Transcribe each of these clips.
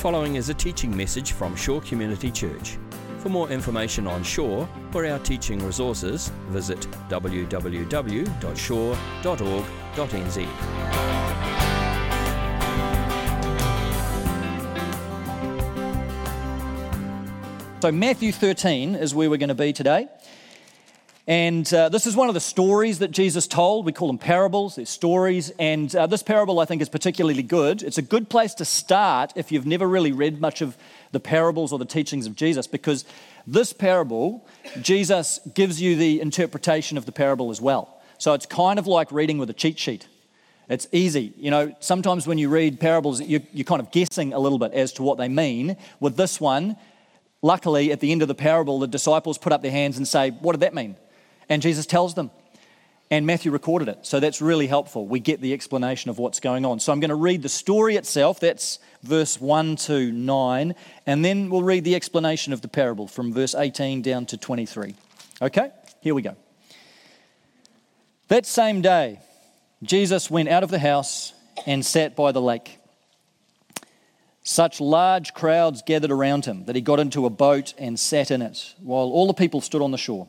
following is a teaching message from Shore Community Church. For more information on Shore or our teaching resources, visit www.shore.org.nz. So Matthew 13 is where we're going to be today. And this is one of the stories that Jesus told. We call them parables, they're stories. And this parable, I think, is particularly good. It's a good place to start if you've never really read much of the parables or the teachings of Jesus, because this parable, Jesus gives you the interpretation of the parable as well. So it's kind of like reading with a cheat sheet. It's easy. You know, sometimes when you read parables, you're kind of guessing a little bit as to what they mean. With this one, luckily, at the end of the parable, the disciples put up their hands and say, "What did that mean?" And Jesus tells them, and Matthew recorded it. So that's really helpful. We get the explanation of what's going on. So I'm going to read the story itself. That's verse 1 to 9. And then we'll read the explanation of the parable from verse 18 down to 23. Okay, here we go. That same day, Jesus went out of the house and sat by the lake. Such large crowds gathered around him that he got into a boat and sat in it, while all the people stood on the shore.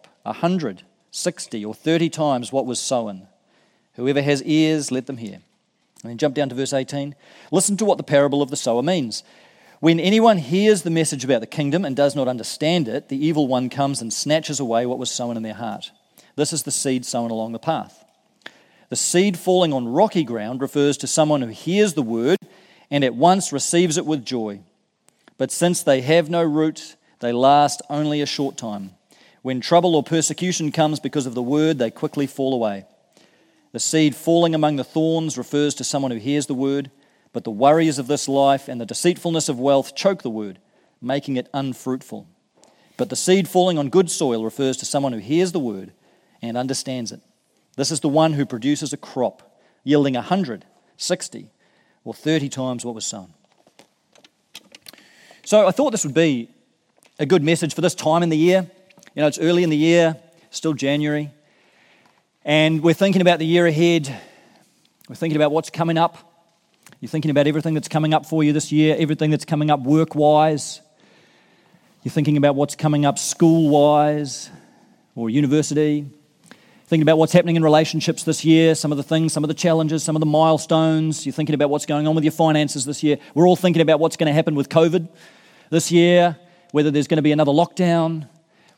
100, 60, or 30 times what was sown. Whoever has ears, let them hear." And then jump down to verse 18. "Listen to what the parable of the sower means. When anyone hears the message about the kingdom and does not understand it, the evil one comes and snatches away what was sown in their heart. This is the seed sown along the path. The seed falling on rocky ground refers to someone who hears the word and at once receives it with joy. But since they have no root, they last only a short time. When trouble or persecution comes because of the word, they quickly fall away. The seed falling among the thorns refers to someone who hears the word, but the worries of this life and the deceitfulness of wealth choke the word, making it unfruitful. But the seed falling on good soil refers to someone who hears the word and understands it. This is the one who produces a crop, yielding 100, 60, or 30 times what was sown." So I thought this would be a good message for this time in the year. You know, it's early in the year, still January, and we're thinking about the year ahead. We're thinking about what's coming up. You're thinking about everything that's coming up for you this year, everything that's coming up work-wise. You're thinking about what's coming up school-wise or university. Thinking about what's happening in relationships this year, some of the things, some of the challenges, some of the milestones. You're thinking about what's going on with your finances this year. We're all thinking about what's going to happen with COVID this year, whether there's going to be another lockdown,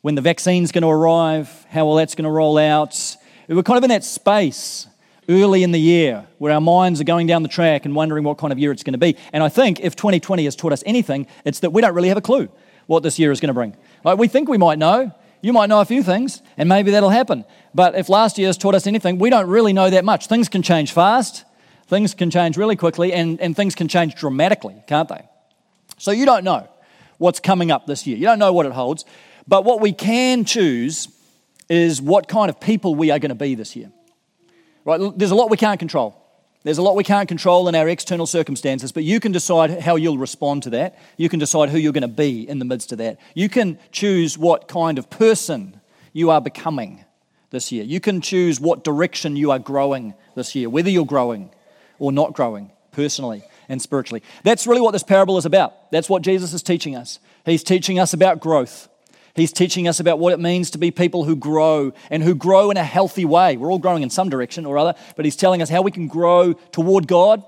when the vaccine's going to arrive, how all that's going to roll out. We're kind of in that space early in the year where our minds are going down the track and wondering what kind of year it's going to be. And I think if 2020 has taught us anything, it's that we don't really have a clue what this year is going to bring. Like, we think we might know. You might know a few things, and maybe that'll happen. But if last year has taught us anything, we don't really know that much. Things can change fast, things can change really quickly, and things can change dramatically, can't they? So you don't know what's coming up this year. You don't know what it holds. But what we can choose is what kind of people we are going to be this year. Right? There's a lot we can't control. There's a lot we can't control in our external circumstances, but you can decide how you'll respond to that. You can decide who you're going to be in the midst of that. You can choose what kind of person you are becoming this year. You can choose what direction you are growing this year, whether you're growing or not growing personally and spiritually. That's really what this parable is about. That's what Jesus is teaching us. He's teaching us about growth. He's teaching us about what it means to be people who grow, and who grow in a healthy way. We're all growing in some direction or other, but he's telling us how we can grow toward God,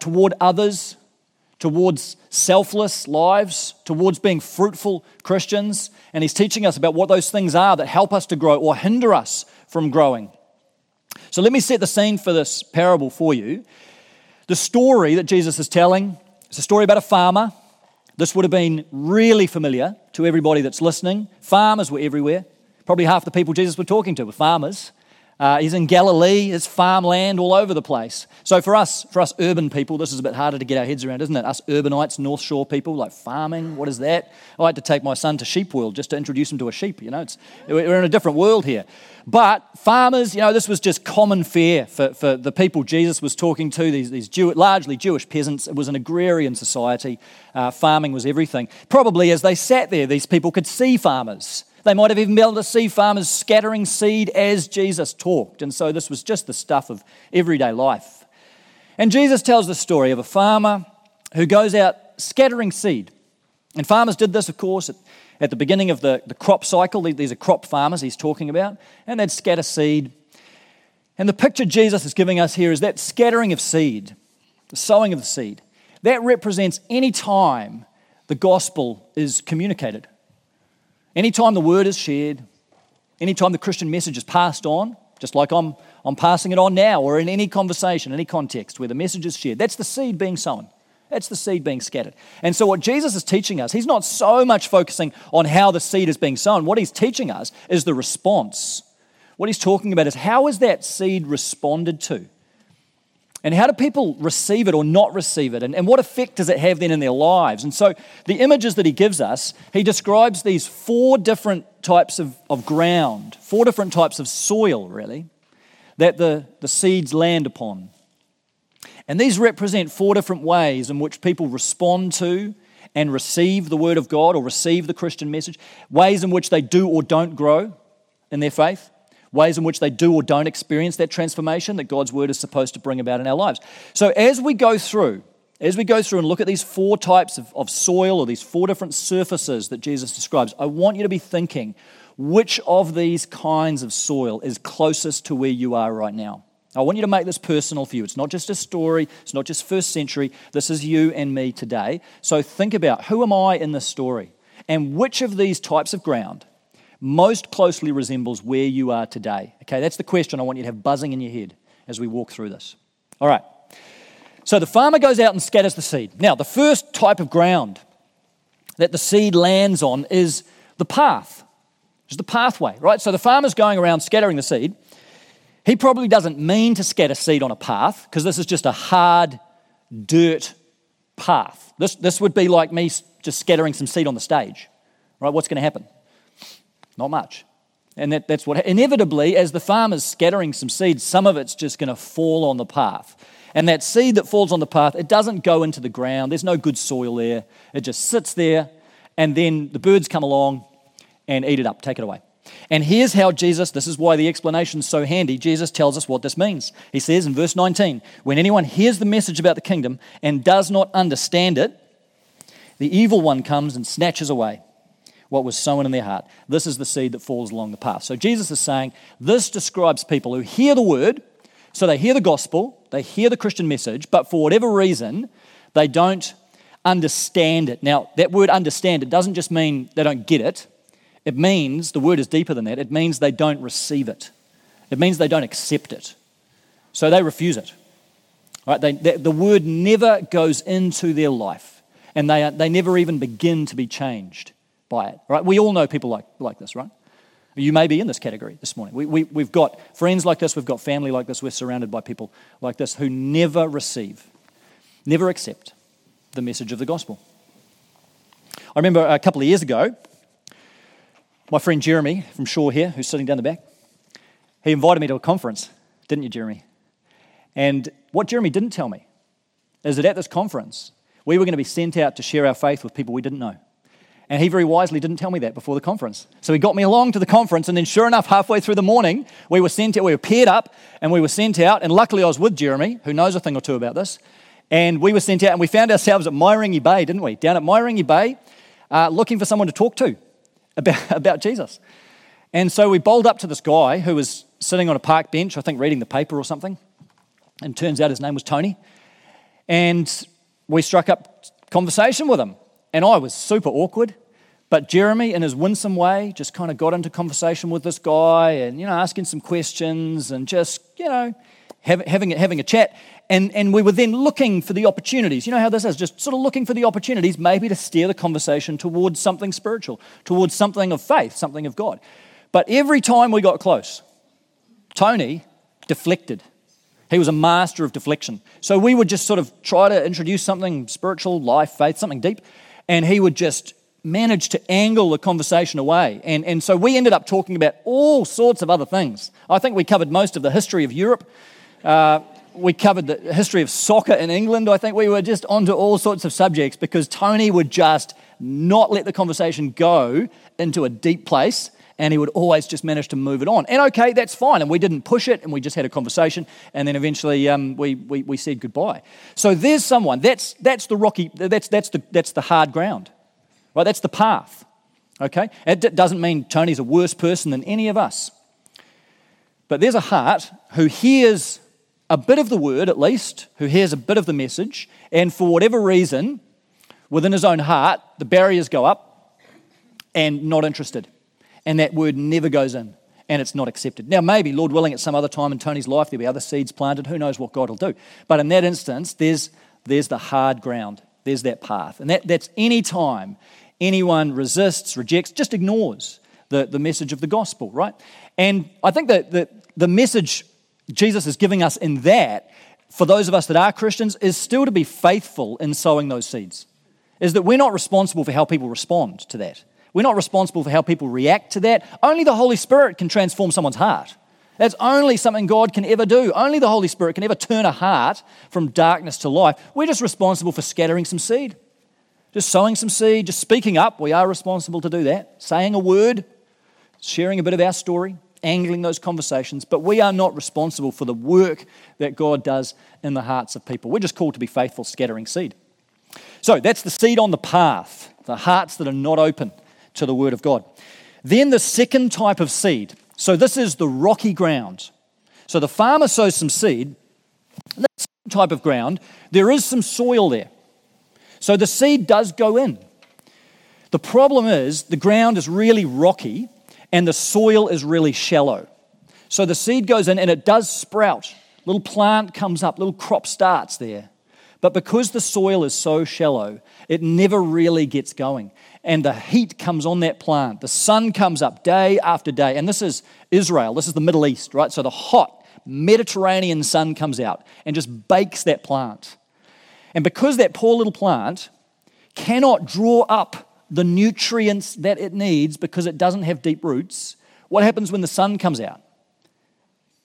toward others, towards selfless lives, towards being fruitful Christians. And he's teaching us about what those things are that help us to grow or hinder us from growing. So let me set the scene for this parable for you. The story that Jesus is telling is a story about a farmer. This would have been really familiar to everybody that's listening. Farmers were everywhere. Probably half the people Jesus was talking to were farmers. He's in Galilee. It's farmland all over the place. So for us urban people, this is a bit harder to get our heads around, isn't it? Us urbanites, North Shore people, like farming, what is that? I like to take my son to Sheep World just to introduce him to a sheep, you know. We're in a different world here. But farmers, you know, this was just common fare for the people Jesus was talking to, these largely Jewish peasants. It was an agrarian society. Farming was everything. Probably as they sat there, these people could see farmers. They might have even been able to see farmers scattering seed as Jesus talked. And so this was just the stuff of everyday life. And Jesus tells the story of a farmer who goes out scattering seed. And farmers did this, of course, at the beginning of the crop cycle. These are crop farmers he's talking about. And they'd scatter seed. And the picture Jesus is giving us here is that scattering of seed, the sowing of the seed, that represents any time the gospel is communicated. Anytime the word is shared, anytime the Christian message is passed on, just like I'm passing it on now, or in any conversation, any context where the message is shared, that's the seed being sown. That's the seed being scattered. And so what Jesus is teaching us, he's not so much focusing on how the seed is being sown. What he's teaching us is the response. What he's talking about is how is that seed responded to? And how do people receive it or not receive it? And what effect does it have then in their lives? And so the images that he gives us, he describes these four different types of ground, four different types of soil, really, that the seeds land upon. And these represent four different ways in which people respond to and receive the word of God or receive the Christian message, ways in which they do or don't grow in their faith, ways in which they do or don't experience that transformation that God's word is supposed to bring about in our lives. So as we go through and look at these four types of soil or these four different surfaces that Jesus describes, I want you to be thinking, which of these kinds of soil is closest to where you are right now? I want you to make this personal for you. It's not just a story. It's not just first century. This is you and me today. So think about, who am I in this story? And which of these types of ground most closely resembles where you are today? Okay, that's the question I want you to have buzzing in your head as we walk through this. All right, so the farmer goes out and scatters the seed. Now, the first type of ground that the seed lands on is the path, which is the pathway, right? So the farmer's going around scattering the seed. He probably doesn't mean to scatter seed on a path because this is just a hard dirt path. This would be like me just scattering some seed on the stage, right? What's going to happen? Not much. And that's what, inevitably, as the farmer's scattering some seeds, some of it's just going to fall on the path. And that seed that falls on the path, it doesn't go into the ground. There's no good soil there. It just sits there. And then the birds come along and eat it up, take it away. And here's how this is why the explanation's so handy. Jesus tells us what this means. He says in verse 19, when anyone hears the message about the kingdom and does not understand it, the evil one comes and snatches away what was sown in their heart. This is the seed that falls along the path. So Jesus is saying, this describes people who hear the word, so they hear the gospel, they hear the Christian message, but for whatever reason, they don't understand it. Now, that word understand, it doesn't just mean they don't get it. It means, the word is deeper than that, it means they don't receive it. It means they don't accept it. So they refuse it. Right? The word never goes into their life, and they never even begin to be changed by it, right? We all know people like this, right? You may be in this category this morning. We've got friends like this, we've got family like this, we're surrounded by people like this who never receive, never accept the message of the gospel. I remember a couple of years ago, my friend Jeremy from Shore here, who's sitting down the back, he invited me to a conference, didn't you, Jeremy? And what Jeremy didn't tell me is that at this conference, we were going to be sent out to share our faith with people we didn't know. And he very wisely didn't tell me that before the conference. So he got me along to the conference, and then sure enough, halfway through the morning, we were sent out, we were paired up, and we were sent out, and luckily I was with Jeremy, who knows a thing or two about this, and we were sent out, and we found ourselves at Myringi Bay, didn't we? Down at Myringi Bay, looking for someone to talk to about Jesus. And so we bowled up to this guy who was sitting on a park bench, I think reading the paper or something, and turns out his name was Tony, and we struck up conversation with him. And I was super awkward, but Jeremy, in his winsome way, just kind of got into conversation with this guy and, you know, asking some questions and just, you know, having a chat. And we were then looking for the opportunities. You know how this is, just sort of looking for the opportunities maybe to steer the conversation towards something spiritual, towards something of faith, something of God. But every time we got close Tony deflected. He was a master of deflection. So we would just sort of try to introduce something spiritual, life, faith, something deep, and he would just manage to angle the conversation away. And so we ended up talking about all sorts of other things. I think we covered most of the history of Europe. We covered the history of soccer in England. I think we were just onto all sorts of subjects because Tony would just not let the conversation go into a deep place, and he would always just manage to move it on. And okay, that's fine. And we didn't push it, and we just had a conversation, and then eventually we said goodbye. So there's someone. That's the rocky. That's the hard ground. Right, that's the path, okay? It doesn't mean Tony's a worse person than any of us. But there's a heart who hears a bit of the word, at least, who hears a bit of the message, and for whatever reason, within his own heart, the barriers go up and not interested. And that word never goes in, and it's not accepted. Now, maybe, Lord willing, at some other time in Tony's life, there'll be other seeds planted. Who knows what God will do? But in that instance, there's the hard ground. There's that path. And that's any time anyone resists, rejects, just ignores the message of the gospel, right? And I think that the message Jesus is giving us in that, for those of us that are Christians, is still to be faithful in sowing those seeds, is that we're not responsible for how people respond to that. We're not responsible for how people react to that. Only the Holy Spirit can transform someone's heart. That's only something God can ever do. Only the Holy Spirit can ever turn a heart from darkness to life. We're just responsible for scattering some seed, just sowing some seed, just speaking up. We are responsible to do that, saying a word, sharing a bit of our story, angling those conversations, but we are not responsible for the work that God does in the hearts of people. We're just called to be faithful, scattering seed. So that's the seed on the path, the hearts that are not open to the word of God. Then the second type of seed. So this is the rocky ground. So the farmer sows some seed. That type of ground, there is some soil there. So the seed does go in. The problem is the ground is really rocky and the soil is really shallow. So the seed goes in and it does sprout. Little plant comes up, little crop starts there. But because the soil is so shallow, it never really gets going. And the heat comes on that plant. The sun comes up day after day. And this is Israel. This is the Middle East, right? So the hot Mediterranean sun comes out and just bakes that plant. And because that poor little plant cannot draw up the nutrients that it needs because it doesn't have deep roots, what happens when the sun comes out?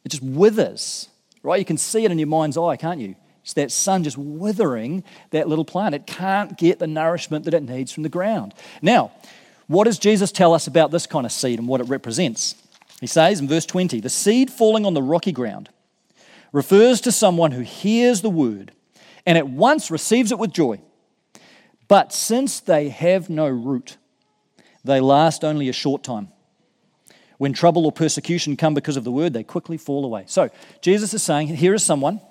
It just withers, right? You can see it in your mind's eye, can't you? It's that sun just withering that little plant. It can't get the nourishment that it needs from the ground. Now, what does Jesus tell us about this kind of seed and what it represents? He says in verse 20, the seed falling on the rocky ground refers to someone who hears the word and at once receives it with joy. But since they have no root, they last only a short time. When trouble or persecution come because of the word, they quickly fall away. So Jesus is saying, here is someone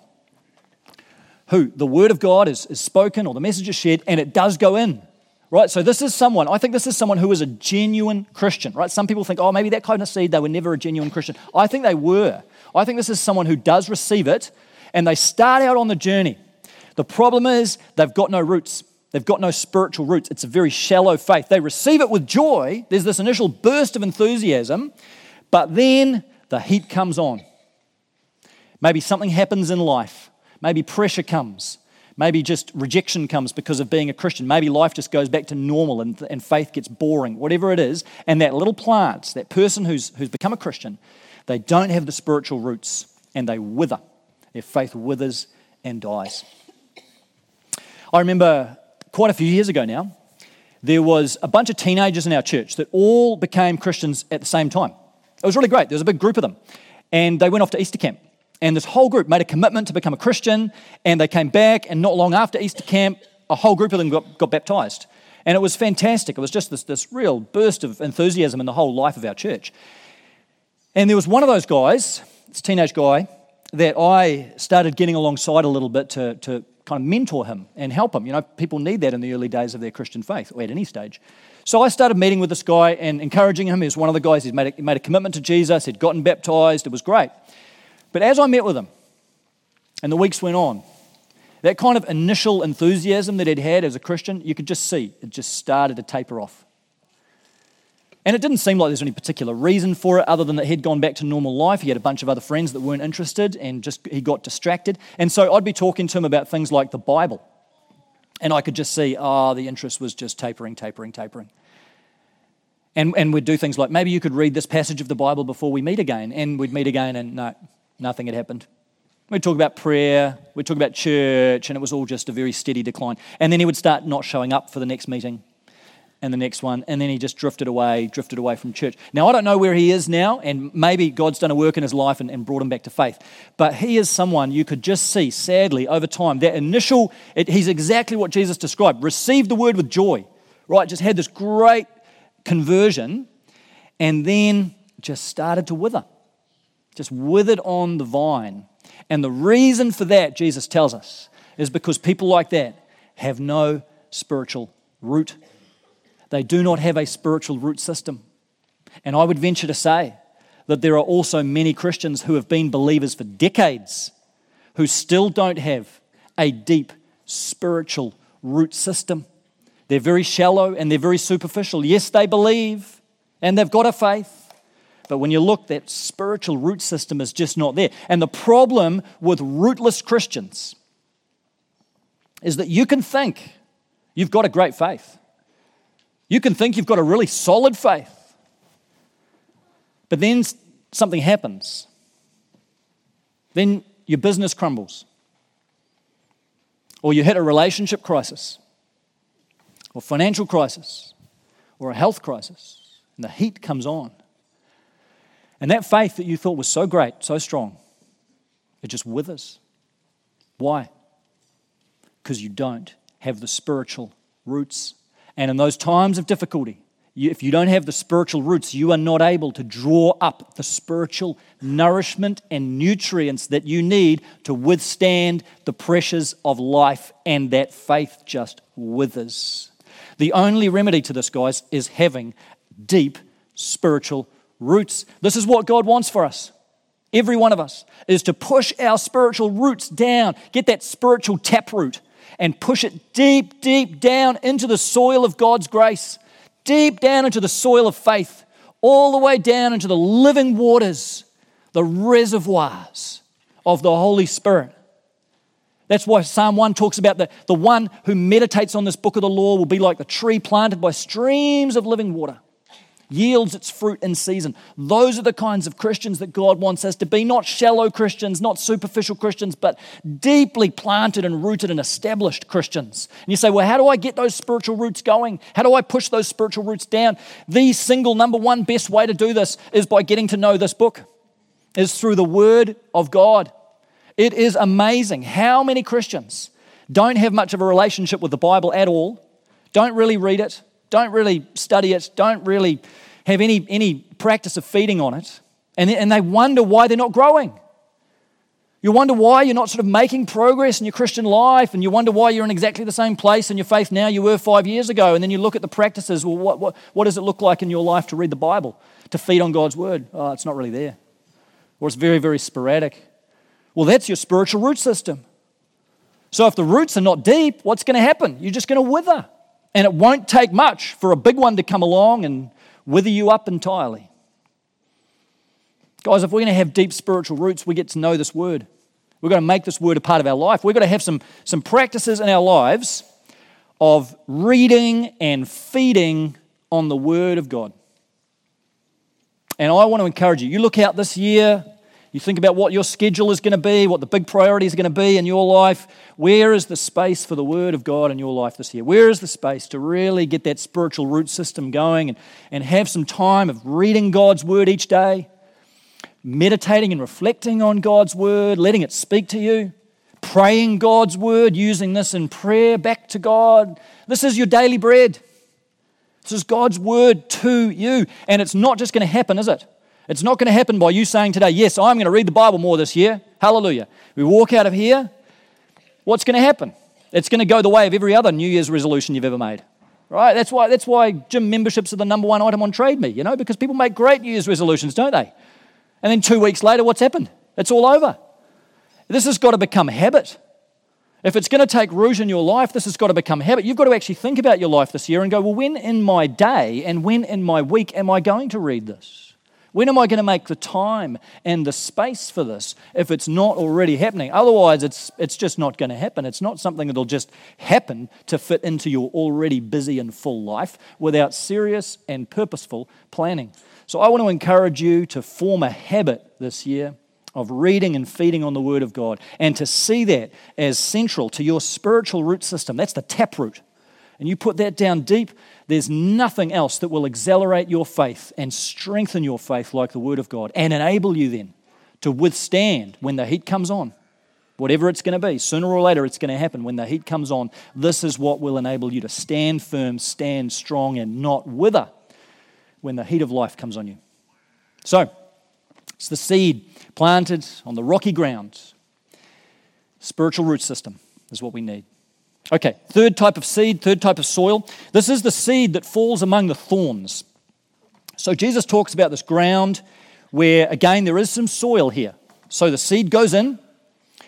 who the word of God is spoken or the message is shared and it does go in, right? So this is someone, I think this is someone who is a genuine Christian, right? Some people think, oh, maybe that kind of seed, they were never a genuine Christian. I think they were. I think this is someone who does receive it and they start out on the journey. The problem is they've got no roots. They've got no spiritual roots. It's a very shallow faith. They receive it with joy. There's this initial burst of enthusiasm, but then the heat comes on. Maybe something happens in life. Maybe pressure comes. Maybe just rejection comes because of being a Christian. Maybe life just goes back to normal and faith gets boring, whatever it is. And that little plant, that person who's become a Christian, they don't have the spiritual roots and they wither. Their faith withers and dies. I remember quite a few years ago now, there was a bunch of teenagers in our church that all became Christians at the same time. It was really great. There was a big group of them. And they went off to Easter camp. And this whole group made a commitment to become a Christian, and they came back, and not long after Easter camp, a whole group of them got baptized. And it was fantastic. It was just this real burst of enthusiasm in the whole life of our church. And there was one of those guys, this teenage guy, that I started getting alongside a little bit to kind of mentor him and help him. You know, people need that in the early days of their Christian faith, or at any stage. So I started meeting with this guy and encouraging him. He was one of the guys who'd made a commitment to Jesus, he'd gotten baptized, it was great. But as I met with him, and the weeks went on, that kind of initial enthusiasm that he'd had as a Christian, you could just see, it just started to taper off. And it didn't seem like there was any particular reason for it other than that he'd gone back to normal life. He had a bunch of other friends that weren't interested and just he got distracted. And so I'd be talking to him about things like the Bible. And I could just see, the interest was just tapering. And we'd do things like, maybe you could read this passage of the Bible before we meet again. And we'd meet again and no, nothing had happened. We'd talk about prayer, we'd talk about church, and it was all just a very steady decline. And then he would start not showing up for the next meeting and the next one, and then he just drifted away from church. Now, I don't know where he is now, and maybe God's done a work in his life and brought him back to faith, but he is someone you could just see, sadly, over time, that he's exactly what Jesus described, received the word with joy, right? Just had this great conversion, and then just started to wither, just withered on the vine. And the reason for that, Jesus tells us, is because people like that have no spiritual root. They do not have a spiritual root system. And I would venture to say that there are also many Christians who have been believers for decades who still don't have a deep spiritual root system. They're very shallow and they're very superficial. Yes, they believe and they've got a faith, but when you look, that spiritual root system is just not there. And the problem with rootless Christians is that you can think you've got a great faith. You can think you've got a really solid faith, but then something happens. Then your business crumbles, or you hit a relationship crisis, or financial crisis, or a health crisis, and the heat comes on. And that faith that you thought was so great, so strong, it just withers. Why? Because you don't have the spiritual roots. And in those times of difficulty, if you don't have the spiritual roots, you are not able to draw up the spiritual nourishment and nutrients that you need to withstand the pressures of life, and that faith just withers. The only remedy to this, guys, is having deep spiritual roots. This is what God wants for us. Every one of us is to push our spiritual roots down, get that spiritual taproot, and push it deep, deep down into the soil of God's grace, deep down into the soil of faith, all the way down into the living waters, the reservoirs of the Holy Spirit. That's why Psalm 1 talks about the one who meditates on this book of the law will be like the tree planted by streams of living water, yields its fruit in season. Those are the kinds of Christians that God wants us to be, not shallow Christians, not superficial Christians, but deeply planted and rooted and established Christians. And you say, well, how do I get those spiritual roots going? How do I push those spiritual roots down? The single number one best way to do this is by getting to know this book, is through the Word of God. It is amazing how many Christians don't have much of a relationship with the Bible at all, don't really read it, don't really study it, don't really have any practice of feeding on it, and they wonder why they're not growing. You wonder why you're not sort of making progress in your Christian life, and you wonder why you're in exactly the same place in your faith now you were 5 years ago, and then you look at the practices, well, what does it look like in your life to read the Bible, to feed on God's Word? Oh, it's not really there. Or it's very, very sporadic. Well, that's your spiritual root system. So if the roots are not deep, what's going to happen? You're just going to wither. And it won't take much for a big one to come along and wither you up entirely. Guys, if we're going to have deep spiritual roots, we get to know this Word. We've got to make this Word a part of our life. We've got to have some practices in our lives of reading and feeding on the Word of God. And I want to encourage you. You look out this year, you think about what your schedule is going to be, what the big priorities are going to be in your life. Where is the space for the Word of God in your life this year? Where is the space to really get that spiritual root system going and have some time of reading God's Word each day, meditating and reflecting on God's Word, letting it speak to you, praying God's Word, using this in prayer back to God. This is your daily bread. This is God's Word to you. And it's not just going to happen, is it? It's not going to happen by you saying today, yes, I'm going to read the Bible more this year. Hallelujah. We walk out of here, what's going to happen? It's going to go the way of every other New Year's resolution you've ever made, right? That's why gym memberships are the number one item on Trade Me, you know, because people make great New Year's resolutions, don't they? And then 2 weeks later, what's happened? It's all over. This has got to become habit. If it's going to take root in your life, this has got to become habit. You've got to actually think about your life this year and go, well, when in my day and when in my week am I going to read this? When am I going to make the time and the space for this if it's not already happening? Otherwise, it's just not going to happen. It's not something that'll just happen to fit into your already busy and full life without serious and purposeful planning. So I want to encourage you to form a habit this year of reading and feeding on the Word of God, and to see that as central to your spiritual root system. That's the taproot. And you put that down deep, there's nothing else that will accelerate your faith and strengthen your faith like the Word of God, and enable you then to withstand when the heat comes on. Whatever it's going to be, sooner or later it's going to happen. When the heat comes on, this is what will enable you to stand firm, stand strong, and not wither when the heat of life comes on you. So, it's the seed planted on the rocky ground. Spiritual root system is what we need. Okay, third type of seed, third type of soil. This is the seed that falls among the thorns. So Jesus talks about this ground where, again, there is some soil here. So the seed goes in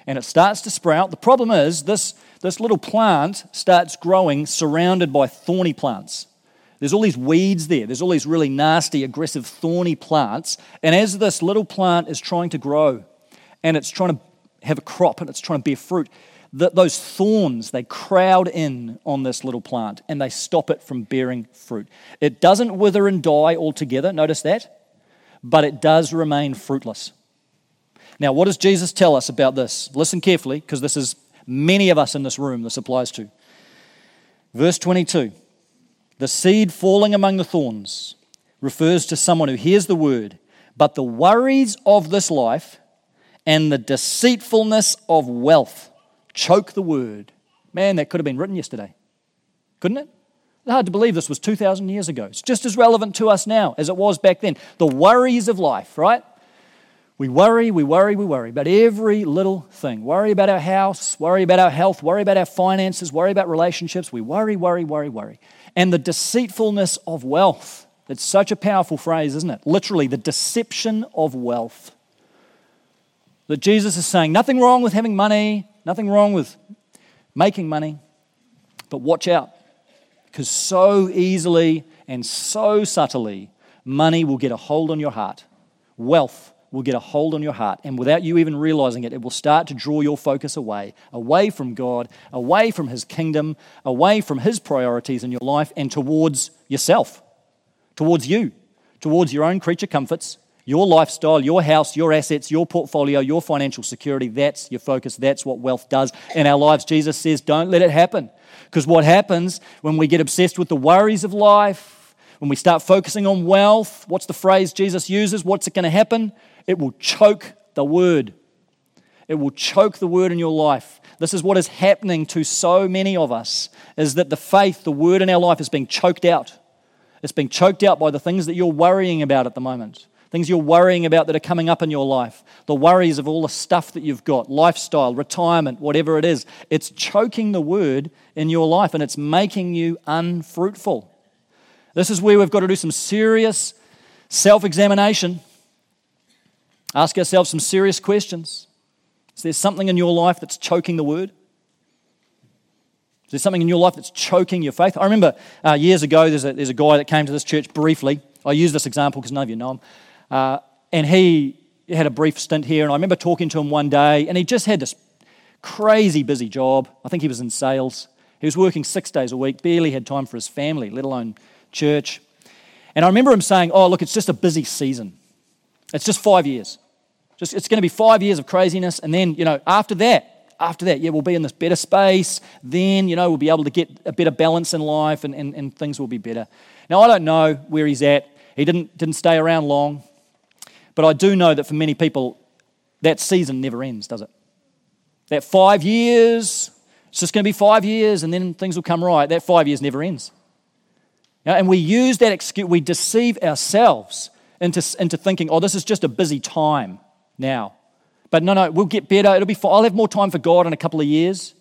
and it starts to sprout. The problem is this little plant starts growing surrounded by thorny plants. There's all these weeds there. There's all these really nasty, aggressive, thorny plants. And as this little plant is trying to grow and it's trying to have a crop and it's trying to bear fruit, those thorns, they crowd in on this little plant and they stop it from bearing fruit. It doesn't wither and die altogether, notice that, but it does remain fruitless. Now, what does Jesus tell us about this? Listen carefully, because this is many of us in this room this applies to. Verse 22. The seed falling among the thorns refers to someone who hears the word, but the worries of this life and the deceitfulness of wealth choke the word. Man, that could have been written yesterday, couldn't it? It's hard to believe this was 2,000 years ago. It's just as relevant to us now as it was back then. The worries of life, right? We worry about every little thing. Worry about our house, worry about our health, worry about our finances, worry about relationships. We worry. And the deceitfulness of wealth. It's such a powerful phrase, isn't it? Literally, the deception of wealth. That Jesus is saying, nothing wrong with having money, nothing wrong with making money, but watch out, because so easily and so subtly, money will get a hold on your heart. Wealth will get a hold on your heart, and without you even realizing it, it will start to draw your focus away from God, away from His kingdom, away from His priorities in your life, and towards yourself, towards you, towards your own creature comforts, your lifestyle, your house, your assets, your portfolio, your financial security. That's your focus. That's what wealth does in our lives. Jesus says, don't let it happen, because what happens when we get obsessed with the worries of life, when we start focusing on wealth, what's the phrase Jesus uses? What's it going to happen? It will choke the word. It will choke the word in your life. This is what is happening to so many of us, is that the faith, the word in our life is being choked out. It's being choked out by the things that you're worrying about at the moment, things you're worrying about that are coming up in your life, the worries of all the stuff that you've got, lifestyle, retirement, whatever it is. It's choking the word in your life and it's making you unfruitful. This is where we've got to do some serious self-examination. Ask ourselves some serious questions. Is there something in your life that's choking the word? Is there something in your life that's choking your faith? I remember years ago, there's a guy that came to this church briefly. I use this example because none of you know him. And he had a brief stint here. And I remember talking to him one day, and he just had this crazy busy job. I think he was in sales. He was working 6 days a week, barely had time for his family, let alone church. And I remember him saying, oh, look, it's just a busy season. It's just 5 years. It's going to be 5 years of craziness, and then, after that, we'll be in this better space, then, we'll be able to get a better balance in life, and things will be better. Now, I don't know where he's at. He didn't stay around long, but I do know that for many people, that season never ends, does it? That 5 years, it's just going to be 5 years, and then things will come right. That 5 years never ends. Now, and we use that excuse, we deceive ourselves into thinking, oh, this is just a busy time now. But no, we'll get better. It'll be fine. I'll have more time for God in a couple of years.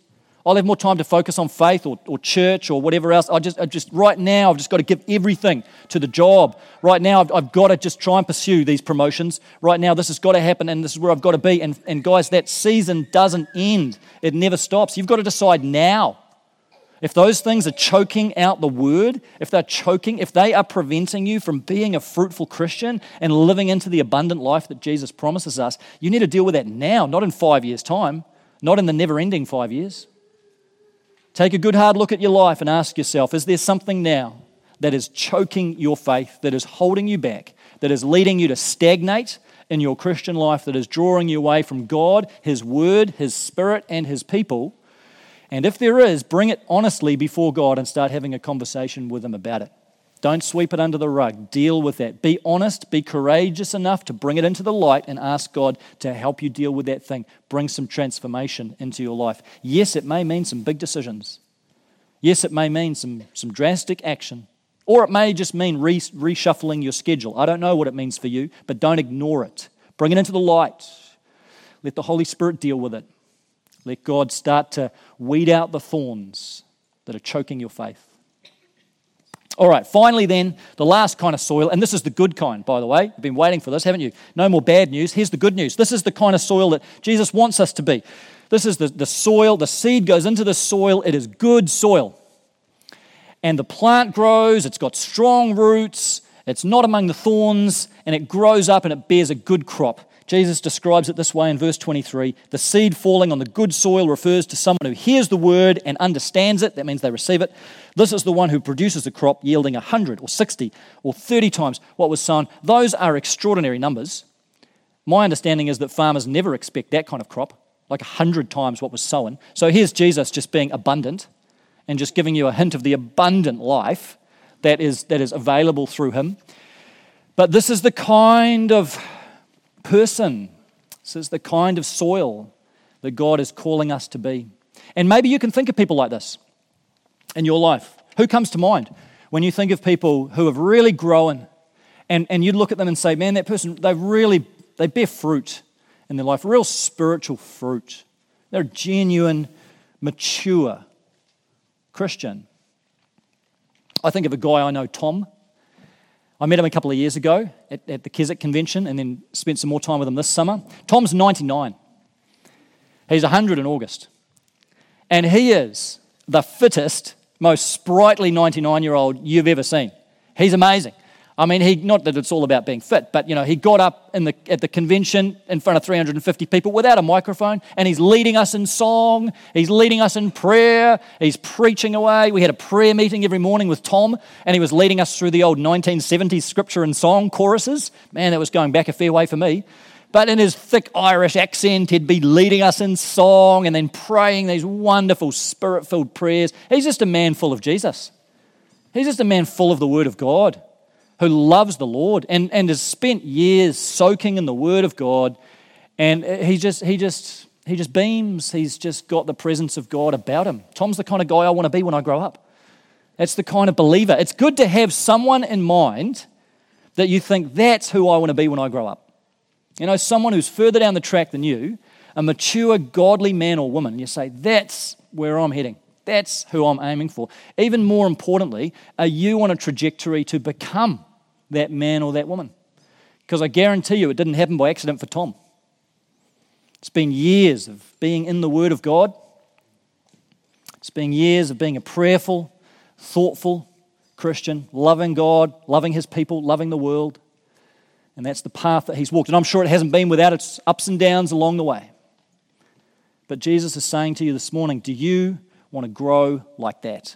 I'll have more time to focus on faith or church or whatever else. I just right now, I've just got to give everything to the job. Right now, I've got to just try and pursue these promotions. Right now, this has got to happen, and this is where I've got to be. And guys, that season doesn't end. It never stops. You've got to decide now. If those things are choking out the word, if they are preventing you from being a fruitful Christian and living into the abundant life that Jesus promises us, you need to deal with that now, not in 5 years' time, not in the never-ending 5 years. Take a good hard look at your life and ask yourself, is there something now that is choking your faith, that is holding you back, that is leading you to stagnate in your Christian life, that is drawing you away from God, His Word, His Spirit, and His people? And if there is, bring it honestly before God and start having a conversation with Him about it. Don't sweep it under the rug. Deal with that. Be honest, be courageous enough to bring it into the light and ask God to help you deal with that thing. Bring some transformation into your life. Yes, it may mean some big decisions. Yes, it may mean some drastic action. Or it may just mean reshuffling your schedule. I don't know what it means for you, but don't ignore it. Bring it into the light. Let the Holy Spirit deal with it. Let God start to weed out the thorns that are choking your faith. All right, finally then, the last kind of soil, and this is the good kind, by the way. You've been waiting for this, haven't you? No more bad news. Here's the good news. This is the kind of soil that Jesus wants us to be. This is the soil. The seed goes into the soil. It is good soil. And the plant grows. It's got strong roots. It's not among the thorns. And it grows up and it bears a good crop. Jesus describes it this way in verse 23. The seed falling on the good soil refers to someone who hears the word and understands it. That means they receive it. This is the one who produces a crop yielding 100 or 60 or 30 times what was sown. Those are extraordinary numbers. My understanding is that farmers never expect that kind of crop, like 100 times what was sown. So here's Jesus just being abundant and just giving you a hint of the abundant life that is available through Him. But this is the kind of person. This is the kind of soil that God is calling us to be. And maybe you can think of people like this in your life. Who comes to mind when you think of people who have really grown and you look at them and say, man, that person, they bear fruit in their life, real spiritual fruit. They're a genuine, mature Christian. I think of a guy I know, Tom. I met him a couple of years ago at the Keswick Convention and then spent some more time with him this summer. Tom's 99. He's 100 in August. And he is the fittest, most sprightly 99-year-old you've ever seen. He's amazing. I mean, not that it's all about being fit, but you know, he got up at the convention in front of 350 people without a microphone, and he's leading us in song, he's leading us in prayer, he's preaching away. We had a prayer meeting every morning with Tom, and he was leading us through the old 1970s scripture and song choruses. Man, that was going back a fair way for me. But in his thick Irish accent, he'd be leading us in song and then praying these wonderful Spirit-filled prayers. He's just a man full of Jesus. He's just a man full of the Word of God, who loves the Lord and has spent years soaking in the Word of God, and he just beams. He's just got the presence of God about him. Tom's the kind of guy I want to be when I grow up. That's the kind of believer. It's good to have someone in mind that you think, that's who I want to be when I grow up. You know, someone who's further down the track than you, a mature, godly man or woman, and you say, that's where I'm heading. That's who I'm aiming for. Even more importantly, are you on a trajectory to become that man or that woman? Because I guarantee you it didn't happen by accident for Tom. It's been years of being in the Word of God. It's been years of being a prayerful, thoughtful Christian, loving God, loving His people, loving the world. And that's the path that he's walked. And I'm sure it hasn't been without its ups and downs along the way. But Jesus is saying to you this morning, do you want to grow like that?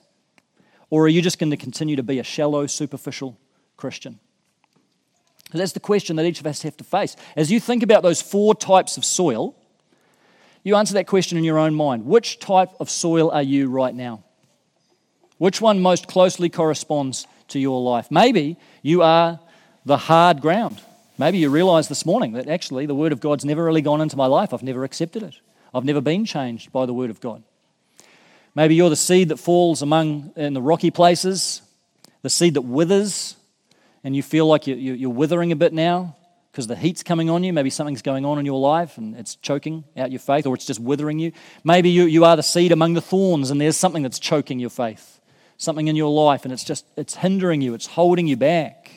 Or are you just going to continue to be a shallow, superficial Christian? And that's the question that each of us have to face. As you think about those four types of soil, you answer that question in your own mind. Which type of soil are you right now? Which one most closely corresponds to your life? Maybe you are the hard ground. Maybe you realize this morning that actually the Word of God's never really gone into my life. I've never accepted it. I've never been changed by the Word of God. Maybe you're the seed that falls in the rocky places, the seed that withers, and you feel like you're withering a bit now because the heat's coming on you. Maybe something's going on in your life and it's choking out your faith, or it's just withering you. Maybe you are the seed among the thorns and there's something that's choking your faith, something in your life, and it's hindering you, it's holding you back.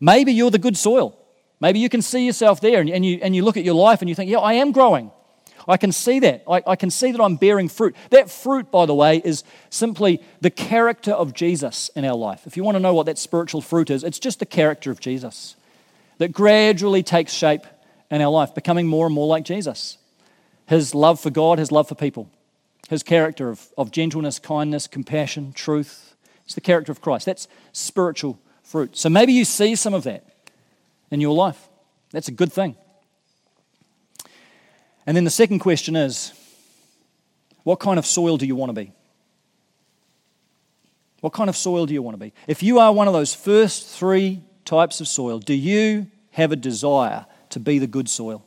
Maybe you're the good soil. Maybe you can see yourself there and you look at your life and you think, yeah, I am growing. I can see that. I can see that I'm bearing fruit. That fruit, by the way, is simply the character of Jesus in our life. If you want to know what that spiritual fruit is, it's just the character of Jesus that gradually takes shape in our life, becoming more and more like Jesus. His love for God, his love for people, his character of gentleness, kindness, compassion, truth. It's the character of Christ. That's spiritual fruit. So maybe you see some of that in your life. That's a good thing. And then the second question is, what kind of soil do you want to be? What kind of soil do you want to be? If you are one of those first three types of soil, do you have a desire to be the good soil?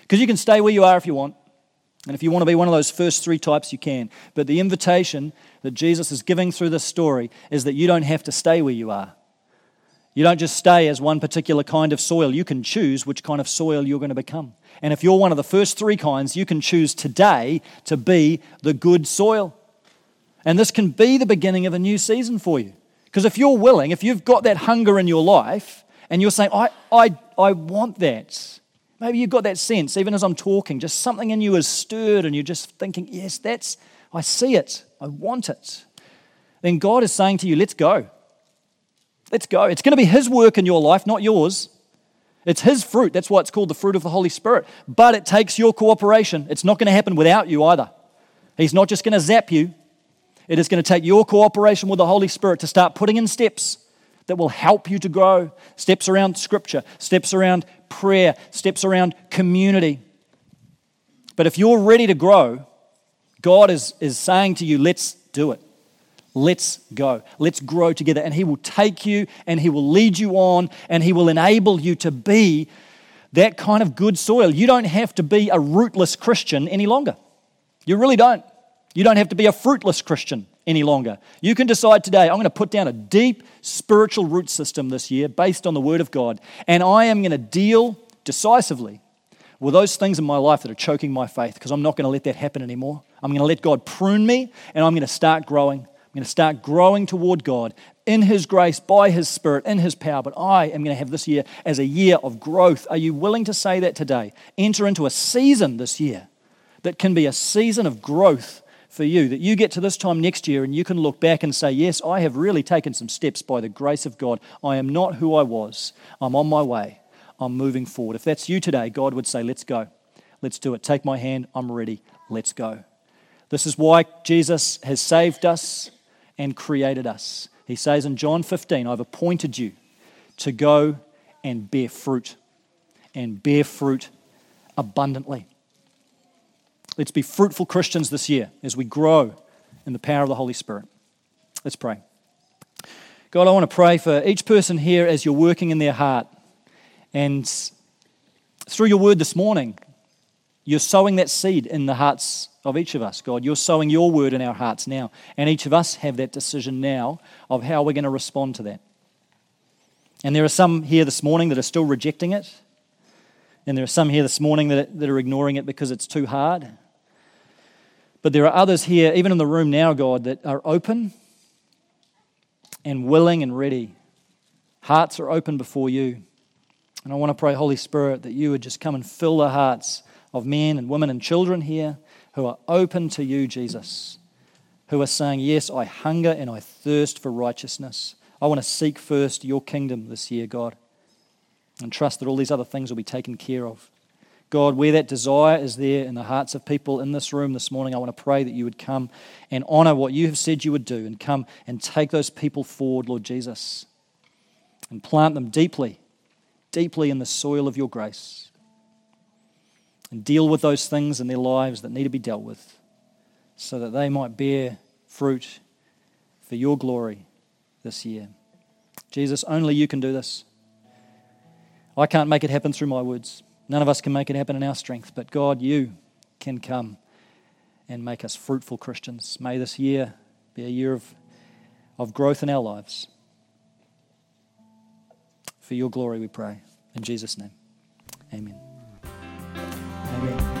Because you can stay where you are if you want. And if you want to be one of those first three types, you can. But the invitation that Jesus is giving through this story is that you don't have to stay where you are. You don't just stay as one particular kind of soil. You can choose which kind of soil you're going to become. And if you're one of the first three kinds, you can choose today to be the good soil. And this can be the beginning of a new season for you. Because if you're willing, if you've got that hunger in your life and you're saying, I want that. Maybe you've got that sense, even as I'm talking, just something in you is stirred and you're just thinking, yes, I see it, I want it. Then God is saying to you, let's go. Let's go. It's going to be his work in your life, not yours. It's his fruit. That's why it's called the fruit of the Holy Spirit. But it takes your cooperation. It's not going to happen without you either. He's not just going to zap you. It is going to take your cooperation with the Holy Spirit to start putting in steps that will help you to grow. Steps around Scripture, steps around prayer, steps around community. But if you're ready to grow, God is saying to you, let's do it. Let's go. Let's grow together. And he will take you and he will lead you on and he will enable you to be that kind of good soil. You don't have to be a rootless Christian any longer. You really don't. You don't have to be a fruitless Christian any longer. You can decide today, I'm going to put down a deep spiritual root system this year based on the Word of God, and I am going to deal decisively with those things in my life that are choking my faith, because I'm not going to let that happen anymore. I'm going to let God prune me and I'm going to start growing. I'm going to start growing toward God in his grace, by his Spirit, in his power. But I am going to have this year as a year of growth. Are you willing to say that today? Enter into a season this year that can be a season of growth for you, that you get to this time next year and you can look back and say, yes, I have really taken some steps by the grace of God. I am not who I was. I'm on my way. I'm moving forward. If that's you today, God would say, let's go. Let's do it. Take my hand. I'm ready. Let's go. This is why Jesus has saved us and created us. He says in John 15, I've appointed you to go and bear fruit abundantly. Let's be fruitful Christians this year as we grow in the power of the Holy Spirit. Let's pray. God, I want to pray for each person here as you're working in their heart. And through your word this morning, you're sowing that seed in the hearts of each of us, God. You're sowing your word in our hearts now. And each of us have that decision now of how we're going to respond to that. And there are some here this morning that are still rejecting it. And there are some here this morning that are ignoring it because it's too hard. But there are others here, even in the room now, God, that are open and willing and ready. Hearts are open before you. And I want to pray, Holy Spirit, that you would just come and fill the hearts of men and women and children here who are open to you, Jesus, who are saying, yes, I hunger and I thirst for righteousness. I want to seek first your kingdom this year, God, and trust that all these other things will be taken care of. God, where that desire is there in the hearts of people in this room this morning, I want to pray that you would come and honor what you have said you would do and come and take those people forward, Lord Jesus, and plant them deeply, deeply in the soil of your grace. And deal with those things in their lives that need to be dealt with so that they might bear fruit for your glory this year. Jesus, only you can do this. I can't make it happen through my words. None of us can make it happen in our strength, but God, you can come and make us fruitful Christians. May this year be a year of growth in our lives. For your glory we pray, in Jesus' name. Amen. Amen.